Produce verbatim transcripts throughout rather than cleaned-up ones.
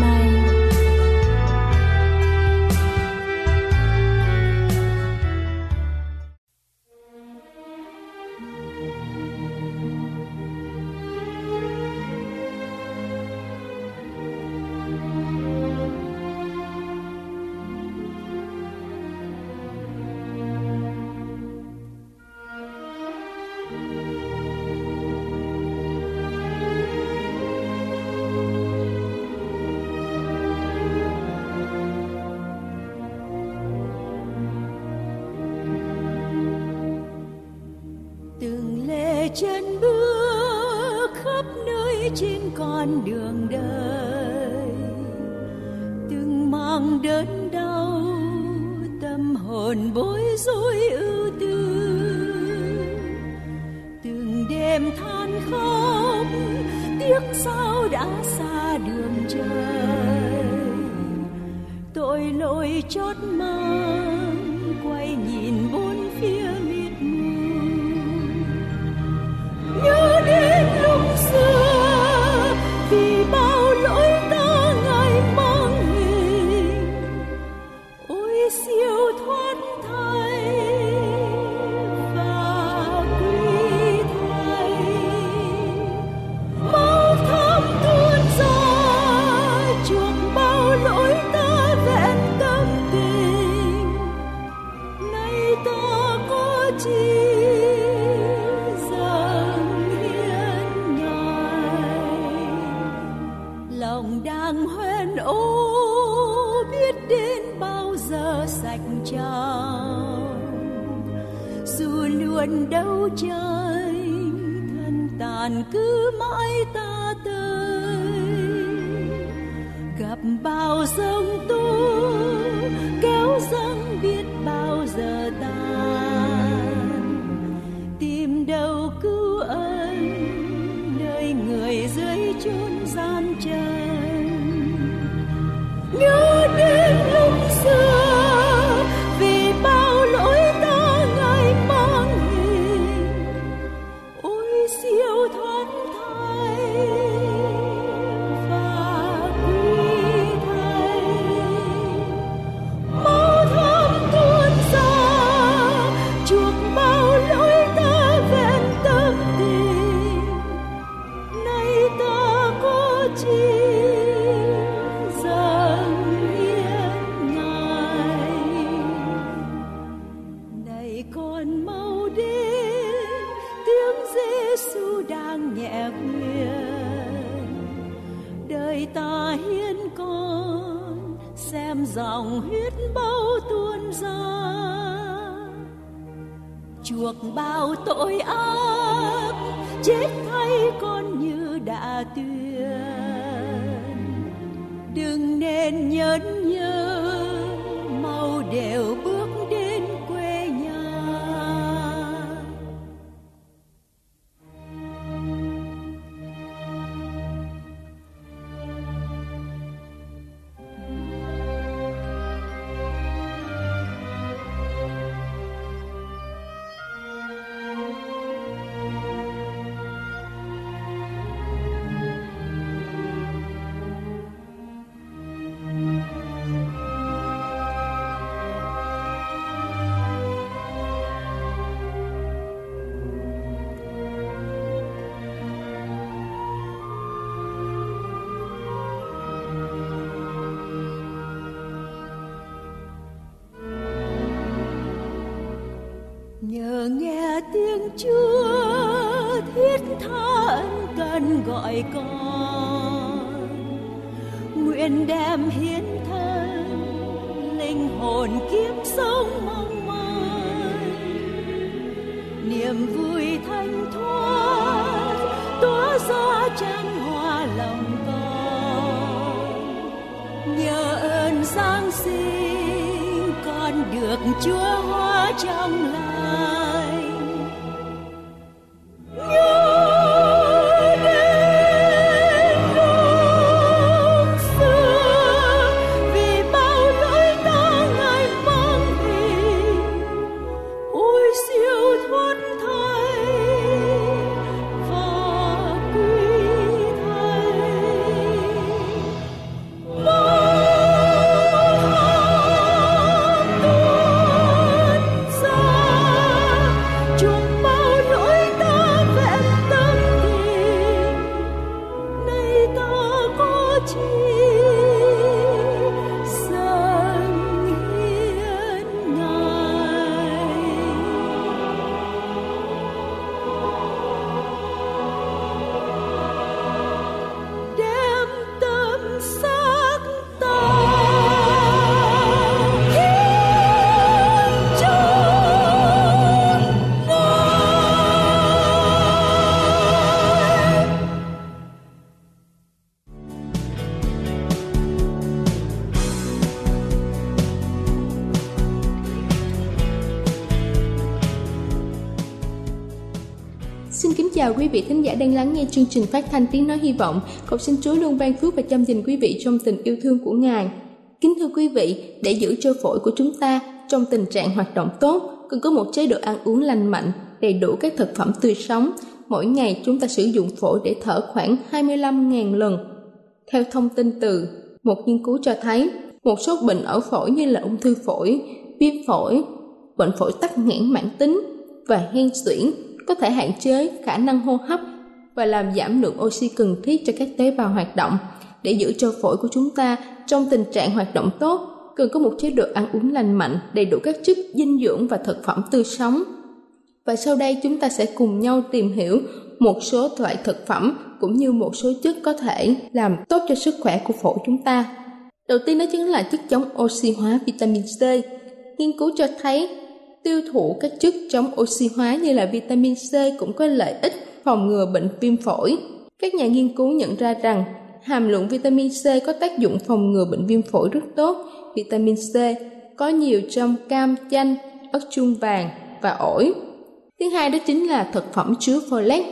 nay. Chân bước khắp nơi trên con đường đời, từng mang đớn đau, tâm hồn bối rối ưu tư, từng đêm than khóc tiếc sao đã xa đường trời, tội lỗi chót mang quay nhìn bốn phía mịt mù. Nhớ đến lúc xưa vì bao lỗi ta ngày mang hình, ôi siêu thoát thay và quy thay, máu thấm tuôn ra chuộc bao lỗi ta vẹn tâm tình, nay ta có chi dù luôn đấu tranh thân tàn cứ mãi ta tới, gặp bao giông tố kéo dâng biết bao giờ tan, tìm đâu cứu ân nơi người dưới chốn gian chân. Nhớ đến lúc xưa dòng huyết bao tuôn ra, chuộc bao tội ác chết thay con như đã tuyên, đừng nên nhớ nhớ mau đều bước đến quê nhà. đời con, nguyện đem hiến thân linh hồn kiếp sống mong mỏi, niềm vui thanh thoát tỏa ra chân hòa lòng con. Nhờ ơn Giáng sinh con được Chúa hóa trong lành. Chào quý vị khán giả đang lắng nghe chương trình phát thanh Tiếng Nói Hy Vọng. Cầu xin Chúa luôn ban phước và chăm dình quý vị trong tình yêu thương của Ngài. Kính thưa quý vị, để giữ cho phổi của chúng ta trong tình trạng hoạt động tốt, cần có một chế độ ăn uống lành mạnh, đầy đủ các thực phẩm tươi sống. Mỗi ngày chúng ta sử dụng phổi để thở khoảng hai mươi lăm nghìn lần. Theo thông tin từ một nghiên cứu cho thấy, một số bệnh ở phổi như là ung thư phổi, viêm phổi, bệnh phổi tắc nghẽn mãn tính và hen suyễn có thể hạn chế khả năng hô hấp và làm giảm lượng oxy cần thiết cho các tế bào hoạt động. Để giữ cho phổi của chúng ta trong tình trạng hoạt động tốt, cần có một chế độ ăn uống lành mạnh, đầy đủ các chất dinh dưỡng và thực phẩm tươi sống. Và sau đây chúng ta sẽ cùng nhau tìm hiểu một số loại thực phẩm cũng như một số chất có thể làm tốt cho sức khỏe của phổi chúng ta. Đầu tiên đó chính là chất chống oxy hóa vitamin C. Nghiên cứu cho thấy tiêu thụ các chất chống oxy hóa như là vitamin C cũng có lợi ích phòng ngừa bệnh viêm phổi. Các nhà nghiên cứu nhận ra rằng hàm lượng vitamin C có tác dụng phòng ngừa bệnh viêm phổi rất tốt. Vitamin C có nhiều trong cam, chanh, ớt chuông vàng và ổi. Thứ hai đó chính là thực phẩm chứa folate.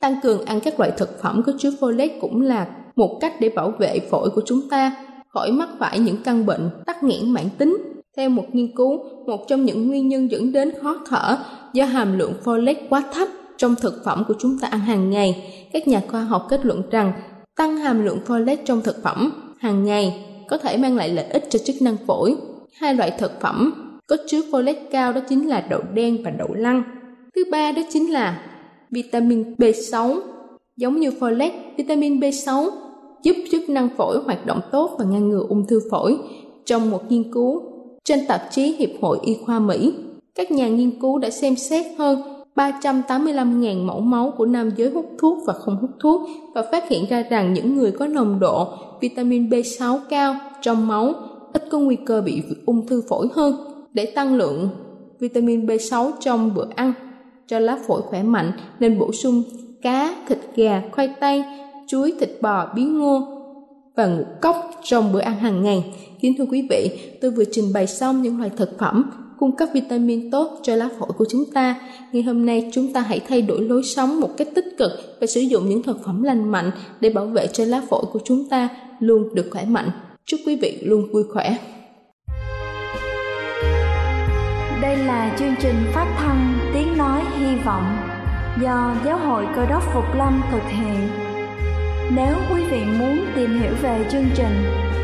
Tăng cường ăn các loại thực phẩm có chứa folate cũng là một cách để bảo vệ phổi của chúng ta khỏi mắc phải những căn bệnh tắc nghẽn mãn tính. Theo một nghiên cứu, một trong những nguyên nhân dẫn đến khó thở do hàm lượng folate quá thấp trong thực phẩm của chúng ta ăn hàng ngày. Các nhà khoa học kết luận rằng tăng hàm lượng folate trong thực phẩm hàng ngày có thể mang lại lợi ích cho chức năng phổi. Hai loại thực phẩm có chứa folate cao đó chính là đậu đen và đậu lăng. Thứ ba đó chính là vitamin B sáu. Giống như folate, vitamin B sáu giúp chức năng phổi hoạt động tốt và ngăn ngừa ung thư phổi. Trong một nghiên cứu trên tạp chí Hiệp hội Y khoa Mỹ, các nhà nghiên cứu đã xem xét hơn ba trăm tám mươi lăm nghìn mẫu máu của nam giới hút thuốc và không hút thuốc và phát hiện ra rằng những người có nồng độ vitamin B sáu cao trong máu ít có nguy cơ bị ung thư phổi hơn. Để tăng lượng vitamin B sáu trong bữa ăn cho lá phổi khỏe mạnh nên bổ sung cá, thịt gà, khoai tây, chuối, thịt bò, bí ngô và ngũ cốc trong bữa ăn hàng ngày. Kính thưa quý vị, tôi vừa trình bày xong những loại thực phẩm cung cấp vitamin tốt cho lá phổi của chúng ta. Ngày hôm nay chúng ta hãy thay đổi lối sống một cách tích cực và sử dụng những thực phẩm lành mạnh để bảo vệ cho lá phổi của chúng ta luôn được khỏe mạnh. Chúc quý vị luôn vui khỏe. Đây là chương trình phát thanh Tiếng Nói Hy Vọng do Giáo hội Cơ đốc Phục Lâm thực hiện. Nếu quý vị muốn tìm hiểu về chương trình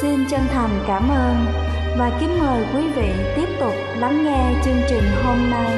Xin chân thành cảm ơn và kính mời quý vị tiếp tục lắng nghe chương trình hôm nay.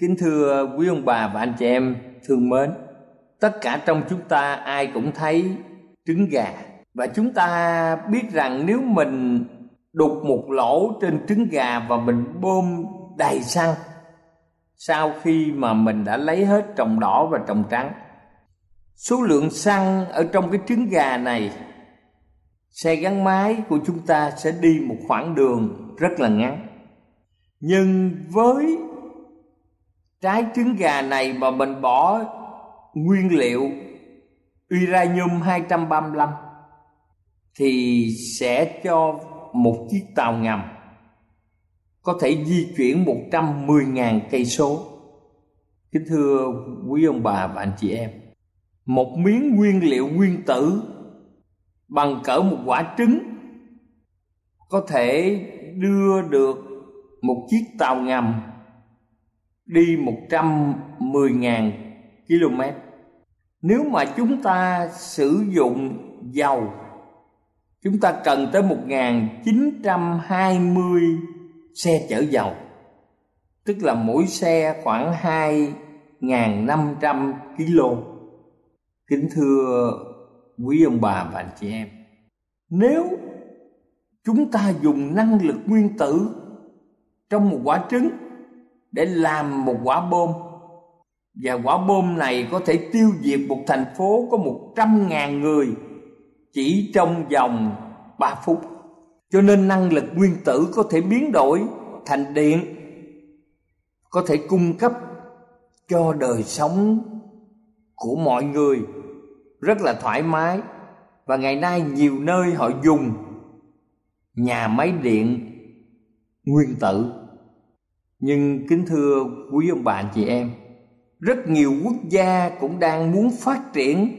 Kính thưa quý ông bà và anh chị em thương mến, tất cả trong chúng ta ai cũng thấy trứng gà. Và chúng ta biết rằng nếu mình đục một lỗ trên trứng gà và mình bơm đầy xăng, sau khi mà mình đã lấy hết tròng đỏ và tròng trắng, số lượng xăng ở trong cái trứng gà này, xe gắn máy của chúng ta sẽ đi một khoảng đường rất là ngắn. Nhưng với trái trứng gà này mà mình bỏ nguyên liệu uranium hai trăm ba mươi lăm thì sẽ cho một chiếc tàu ngầm có thể di chuyển một trăm mười nghìn cây số. Kính thưa quý ông bà và anh chị em, một miếng nguyên liệu nguyên tử bằng cỡ một quả trứng có thể đưa được một chiếc tàu ngầm đi một trăm mười nghìn km. Nếu mà chúng ta sử dụng dầu, chúng ta cần tới một nghìn chín trăm hai mươi xe chở dầu tức là mỗi xe khoảng hai nghìn năm trăm ki lô. Kính thưa quý ông bà và anh chị em, nếu chúng ta dùng năng lực nguyên tử trong một quả trứng để làm một quả bom, và quả bom này có thể tiêu diệt một thành phố có một trăm nghìn người chỉ trong vòng ba phút. Cho nên năng lực nguyên tử có thể biến đổi thành điện, có thể cung cấp cho đời sống của mọi người rất là thoải mái. Và ngày nay nhiều nơi họ dùng nhà máy điện nguyên tử. Nhưng kính thưa quý ông bà anh chị em, rất nhiều quốc gia cũng đang muốn phát triển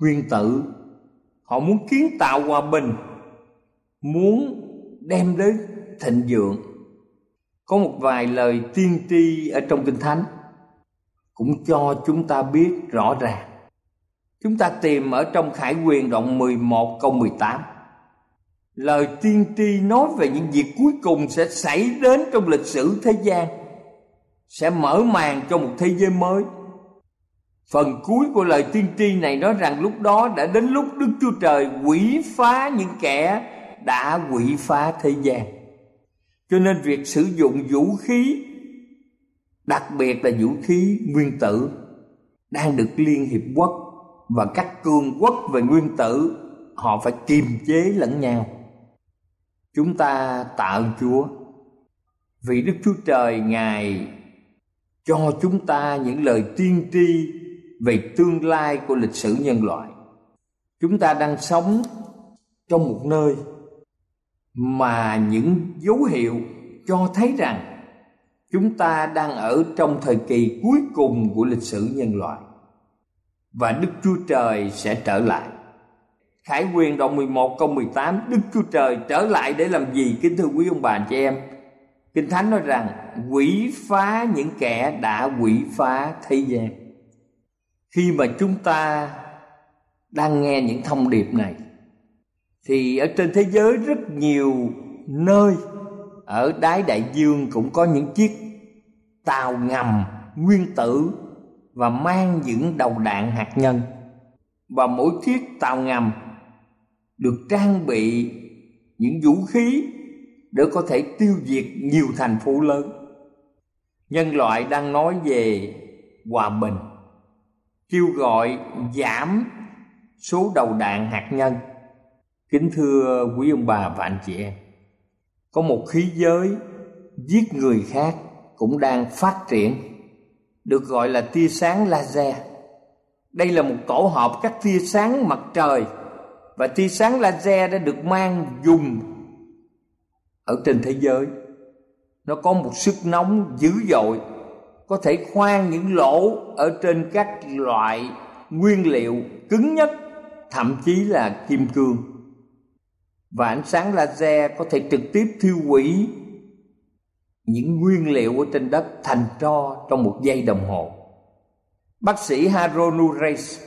nguyên tử. Họ muốn kiến tạo hòa bình, muốn đem đến thịnh vượng. Có một vài lời tiên tri ở trong Kinh Thánh cũng cho chúng ta biết rõ ràng. Chúng ta tìm ở trong Khải Huyền đoạn mười một câu mười tám. Lời tiên tri nói về những việc cuối cùng sẽ xảy đến trong lịch sử thế gian, sẽ mở màn cho một thế giới mới. Phần cuối của lời tiên tri này nói rằng lúc đó đã đến lúc Đức Chúa Trời quỷ phá những kẻ đã quỷ phá thế gian. Cho nên việc sử dụng vũ khí, đặc biệt là vũ khí nguyên tử, đang được Liên Hiệp Quốc và các cường quốc về nguyên tử họ phải kiềm chế lẫn nhau. Chúng ta tạ ơn Chúa vì Đức Chúa Trời Ngài cho chúng ta những lời tiên tri về tương lai của lịch sử nhân loại. Chúng ta đang sống trong một nơi mà những dấu hiệu cho thấy rằng chúng ta đang ở trong thời kỳ cuối cùng của lịch sử nhân loại, và Đức Chúa Trời sẽ trở lại. Khải Huyền đoạn mười một câu mười tám, Đức Chúa Trời trở lại để làm gì? Kính thưa quý ông bà chị em, Kinh Thánh nói rằng quỷ phá những kẻ đã quỷ phá thế gian. Khi mà chúng ta đang nghe những thông điệp này thì ở trên thế giới rất nhiều nơi, ở đáy đại dương cũng có những chiếc tàu ngầm nguyên tử và mang những đầu đạn hạt nhân. Và mỗi chiếc tàu ngầm được trang bị những vũ khí để có thể tiêu diệt nhiều thành phố lớn. Nhân loại đang nói về hòa bình, kêu gọi giảm số đầu đạn hạt nhân. Kính thưa quý ông bà và anh chị em, có một khí giới giết người khác cũng đang phát triển, được gọi là tia sáng laser. Đây là một tổ hợp các tia sáng mặt trời và tia sáng laser đã được mang dùng ở trên thế giới. Nó có một sức nóng dữ dội, có thể khoan những lỗ ở trên các loại nguyên liệu cứng nhất, thậm chí là kim cương. Và ánh sáng laser có thể trực tiếp thiêu hủy những nguyên liệu ở trên đất thành tro trong một giây đồng hồ. Bác sĩ Harun Rees,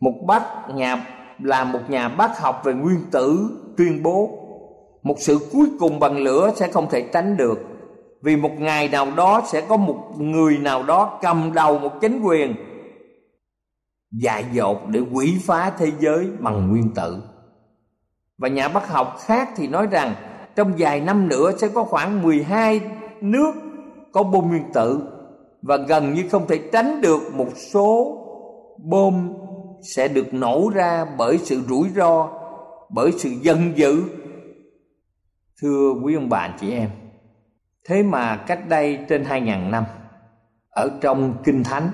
một bác nhà là một nhà bác học về nguyên tử, tuyên bố một sự cuối cùng bằng lửa sẽ không thể tránh được, vì một ngày nào đó sẽ có một người nào đó cầm đầu một chính quyền dại dột để quỷ phá thế giới bằng nguyên tử. Và nhà bác học khác thì nói rằng trong vài năm nữa sẽ có khoảng mười hai nước có bom nguyên tử, và gần như không thể tránh được một số bom sẽ được nổ ra bởi sự rủi ro, bởi sự giận dữ. Thưa quý ông bà chị em, thế mà cách đây trên hai nghìn năm, ở trong Kinh Thánh,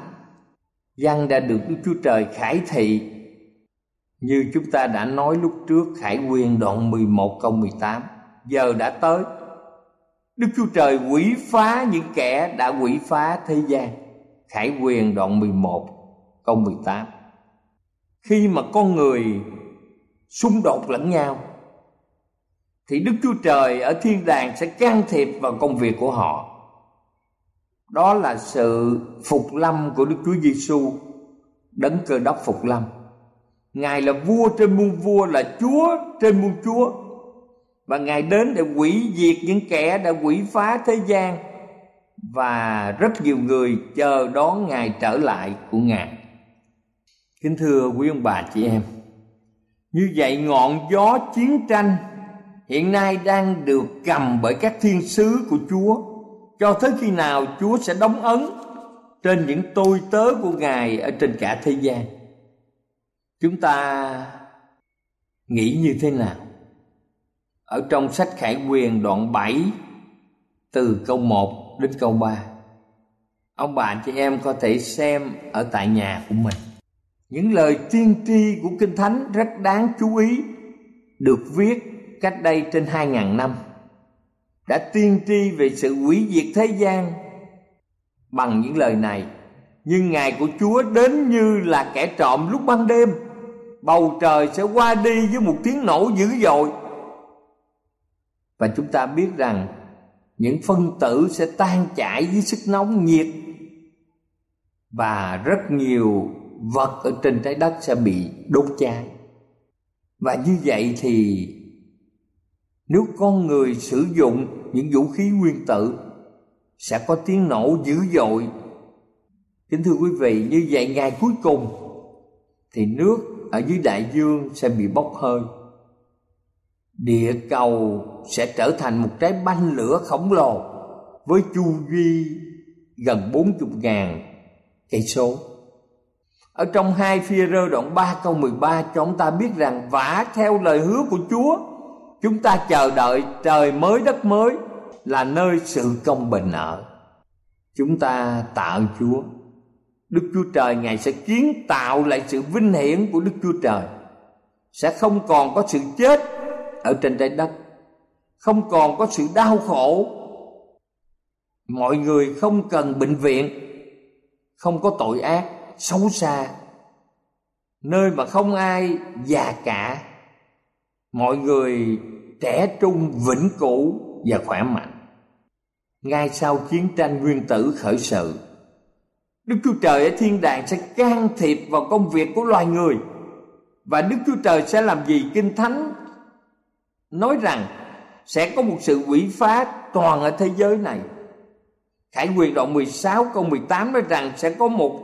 Giăng đã được Đức Chúa Trời khải thị, như chúng ta đã nói lúc trước Khải Huyền đoạn mười một câu mười tám, giờ đã tới, Đức Chúa Trời quỷ phá những kẻ đã quỷ phá thế gian. Khải Huyền đoạn mười một câu mười tám. Khi mà con người xung đột lẫn nhau thì Đức Chúa Trời ở thiên đàng sẽ can thiệp vào công việc của họ. Đó là sự phục lâm của Đức Chúa Giêsu, Đấng Cơ Đốc phục lâm. Ngài là vua trên muôn vua, là chúa trên muôn chúa, và Ngài đến để hủy diệt những kẻ đã hủy phá thế gian và rất nhiều người chờ đón ngày trở lại của Ngài. Kính thưa quý ông bà chị em, như vậy ngọn gió chiến tranh hiện nay đang được cầm bởi các thiên sứ của Chúa cho tới khi nào Chúa sẽ đóng ấn trên những tôi tớ của Ngài ở trên cả thế gian. Chúng ta nghĩ như thế nào? Ở trong sách Khải Huyền đoạn bảy từ câu một đến câu ba, ông bà chị em có thể xem ở tại nhà của mình. Những lời tiên tri của Kinh Thánh rất đáng chú ý, được viết cách đây trên hai ngàn năm, đã tiên tri về sự hủy diệt thế gian bằng những lời này: nhưng ngày của Chúa đến như là kẻ trộm lúc ban đêm, bầu trời sẽ qua đi với một tiếng nổ dữ dội. Và chúng ta biết rằng những phân tử sẽ tan chảy dưới sức nóng nhiệt, và rất nhiều vật ở trên trái đất sẽ bị đốt cháy. Và như vậy thì nếu con người sử dụng những vũ khí nguyên tử sẽ có tiếng nổ dữ dội. Kính thưa quý vị, như vậy ngày cuối cùng thì nước ở dưới đại dương sẽ bị bốc hơi, địa cầu sẽ trở thành một trái banh lửa khổng lồ với chu vi gần bốn mươi nghìn cây số. Ở trong Hai Phi rơ đoạn ba câu mười ba cho chúng ta biết rằng vả theo lời hứa của Chúa, chúng ta chờ đợi trời mới đất mới là nơi sự công bình ở. Chúng ta tạ ơn Chúa. Đức Chúa Trời Ngài sẽ kiến tạo lại sự vinh hiển của Đức Chúa Trời. Sẽ không còn có sự chết ở trên trái đất, không còn có sự đau khổ, mọi người không cần bệnh viện, không có tội ác xấu xa, nơi mà không ai già cả, mọi người trẻ trung vĩnh cửu và khỏe mạnh. Ngay sau chiến tranh nguyên tử khởi sự, Đức Chúa Trời ở thiên đàng sẽ can thiệp vào công việc của loài người. Và Đức Chúa Trời sẽ làm gì? Kinh Thánh nói rằng sẽ có một sự quỷ phá toàn ở thế giới này. Khải Huyền đoạn mười sáu câu mười tám nói rằng sẽ có một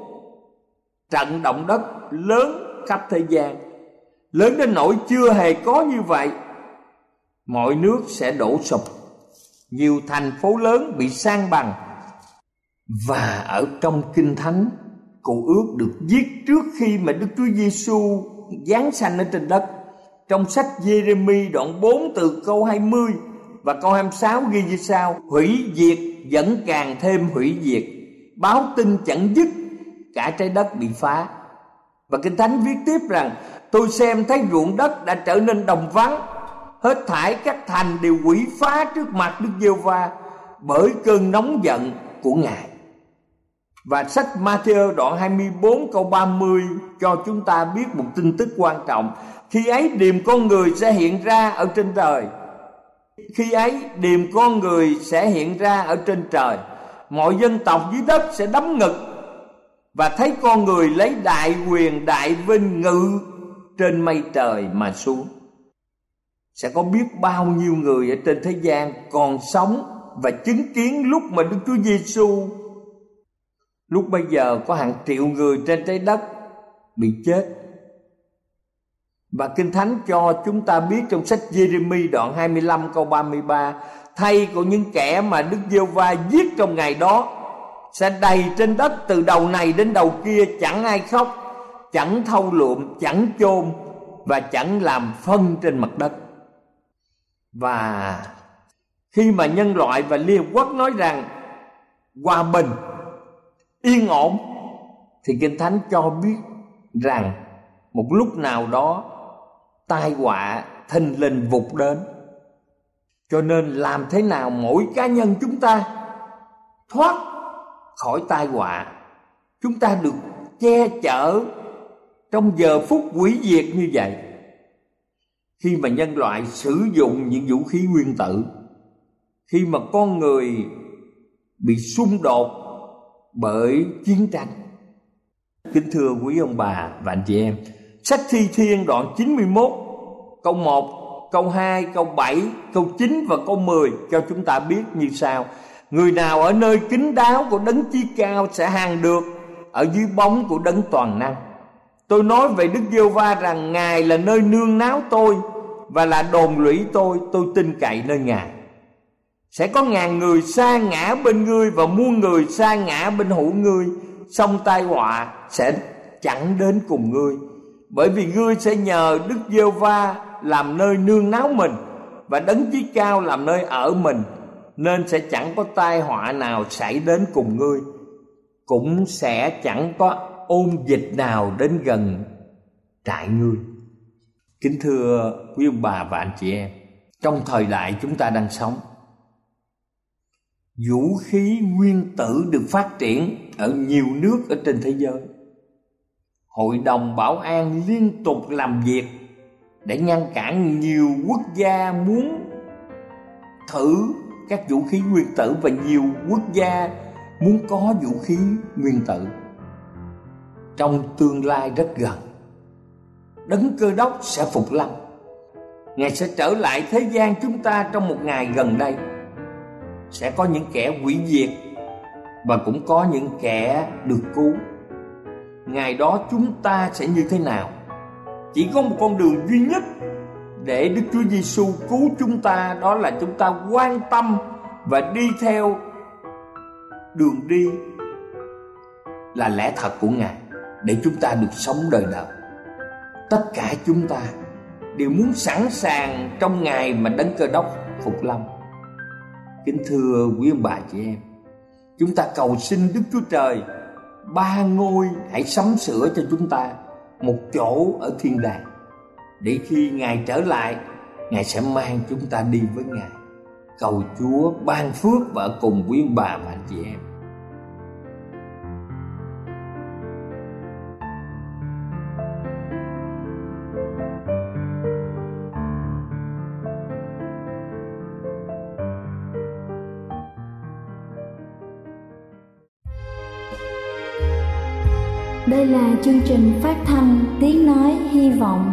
trận động đất lớn khắp thế gian, lớn đến nỗi chưa hề có như vậy. Mọi nước sẽ đổ sụp, nhiều thành phố lớn bị san bằng. Và ở trong Kinh Thánh, Cựu Ước được viết trước khi mà Đức Chúa Giêsu giáng sanh ở trên đất. Trong sách Giê-ri-mi đoạn bốn từ câu hai mươi và câu hai mươi sáu ghi như sau: hủy diệt vẫn càng thêm hủy diệt, báo tin chẳng dứt, cả trái đất bị phá. Và Kinh Thánh viết tiếp rằng tôi xem thấy ruộng đất đã trở nên đồng vắng, hết thảy các thành đều quỷ phá trước mặt Đức Giê-hô-va bởi cơn nóng giận của Ngài. Và sách Ma-thi-ơ đoạn hai mươi bốn câu ba mươi cho chúng ta biết một tin tức quan trọng: khi ấy điềm con người sẽ hiện ra ở trên trời, khi ấy điềm con người sẽ hiện ra ở trên trời, mọi dân tộc dưới đất sẽ đấm ngực và thấy con người lấy đại quyền đại vinh ngự trên mây trời mà xuống. Sẽ có biết bao nhiêu người ở trên thế gian còn sống và chứng kiến lúc mà Đức Chúa Giêsu. Lúc bây giờ có hàng triệu người trên trái đất bị chết. Và Kinh Thánh cho chúng ta biết trong sách Giê-ri-mi đoạn hai mươi lăm câu ba mươi ba: thay của những kẻ mà Đức Giê-hô-va giết trong ngày đó sẽ đầy trên đất từ đầu này đến đầu kia, chẳng ai khóc, chẳng thâu lượm, chẳng chôn và chẳng làm phân trên mặt đất. Và khi mà nhân loại và Liên Hợp Quốc nói rằng hòa bình, yên ổn, thì Kinh Thánh cho biết rằng một lúc nào đó tai họa thình lình vụt đến. Cho nên làm thế nào mỗi cá nhân chúng ta thoát khỏi tai họa, chúng ta được che chở trong giờ phút hủy diệt như vậy? Khi mà nhân loại sử dụng những vũ khí nguyên tử, khi mà con người bị xung đột bởi chiến tranh. Kính thưa quý ông bà và anh chị em, sách Thi Thiên đoạn chín mươi mốt câu một, câu hai, câu bảy, câu chín và câu mười cho chúng ta biết như sau: Người nào ở nơi kín đáo của Đấng Chi Cao sẽ hàng được ở dưới bóng của Đấng Toàn Năng. Tôi nói về Đức Giê-hô-va rằng Ngài là nơi nương náu tôi và là đồn lũy tôi, tôi tin cậy nơi Ngài. Sẽ có ngàn người sa ngã bên ngươi và muôn người sa ngã bên hữu ngươi, song tai họa sẽ chẳng đến cùng ngươi, bởi vì ngươi sẽ nhờ Đức Giê-hô-va làm nơi nương náu mình và Đấng Chí Cao làm nơi ở mình, nên sẽ chẳng có tai họa nào xảy đến cùng ngươi, cũng sẽ chẳng có ôn dịch nào đến gần trại ngươi. Kính thưa quý ông bà và anh chị em, trong thời đại chúng ta đang sống, vũ khí nguyên tử được phát triển ở nhiều nước ở trên thế giới. Hội đồng Bảo an liên tục làm việc để ngăn cản nhiều quốc gia muốn thử các vũ khí nguyên tử và nhiều quốc gia muốn có vũ khí nguyên tử. Trong tương lai rất gần, Đấng Cơ Đốc sẽ phục lâm. Ngài sẽ trở lại thế gian chúng ta trong một ngày gần đây. Sẽ có những kẻ hủy diệt và cũng có những kẻ được cứu. Ngày đó chúng ta sẽ như thế nào? Chỉ có một con đường duy nhất để Đức Chúa Giêsu cứu chúng ta, đó là chúng ta quan tâm và đi theo đường đi là lẽ thật của Ngài, để chúng ta được sống đời đời. Tất cả chúng ta đều muốn sẵn sàng trong ngày mà Đấng Cơ Đốc phục lâm. Kính thưa quý ông bà chị em, chúng ta cầu xin Đức Chúa Trời ba ngôi hãy sắm sửa cho chúng ta một chỗ ở thiên đàng, để khi Ngài trở lại, Ngài sẽ mang chúng ta đi với Ngài. Cầu Chúa ban phước và ở cùng quý ông bà và anh chị em. Đây là chương trình phát thanh Tiếng Nói Hy Vọng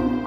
at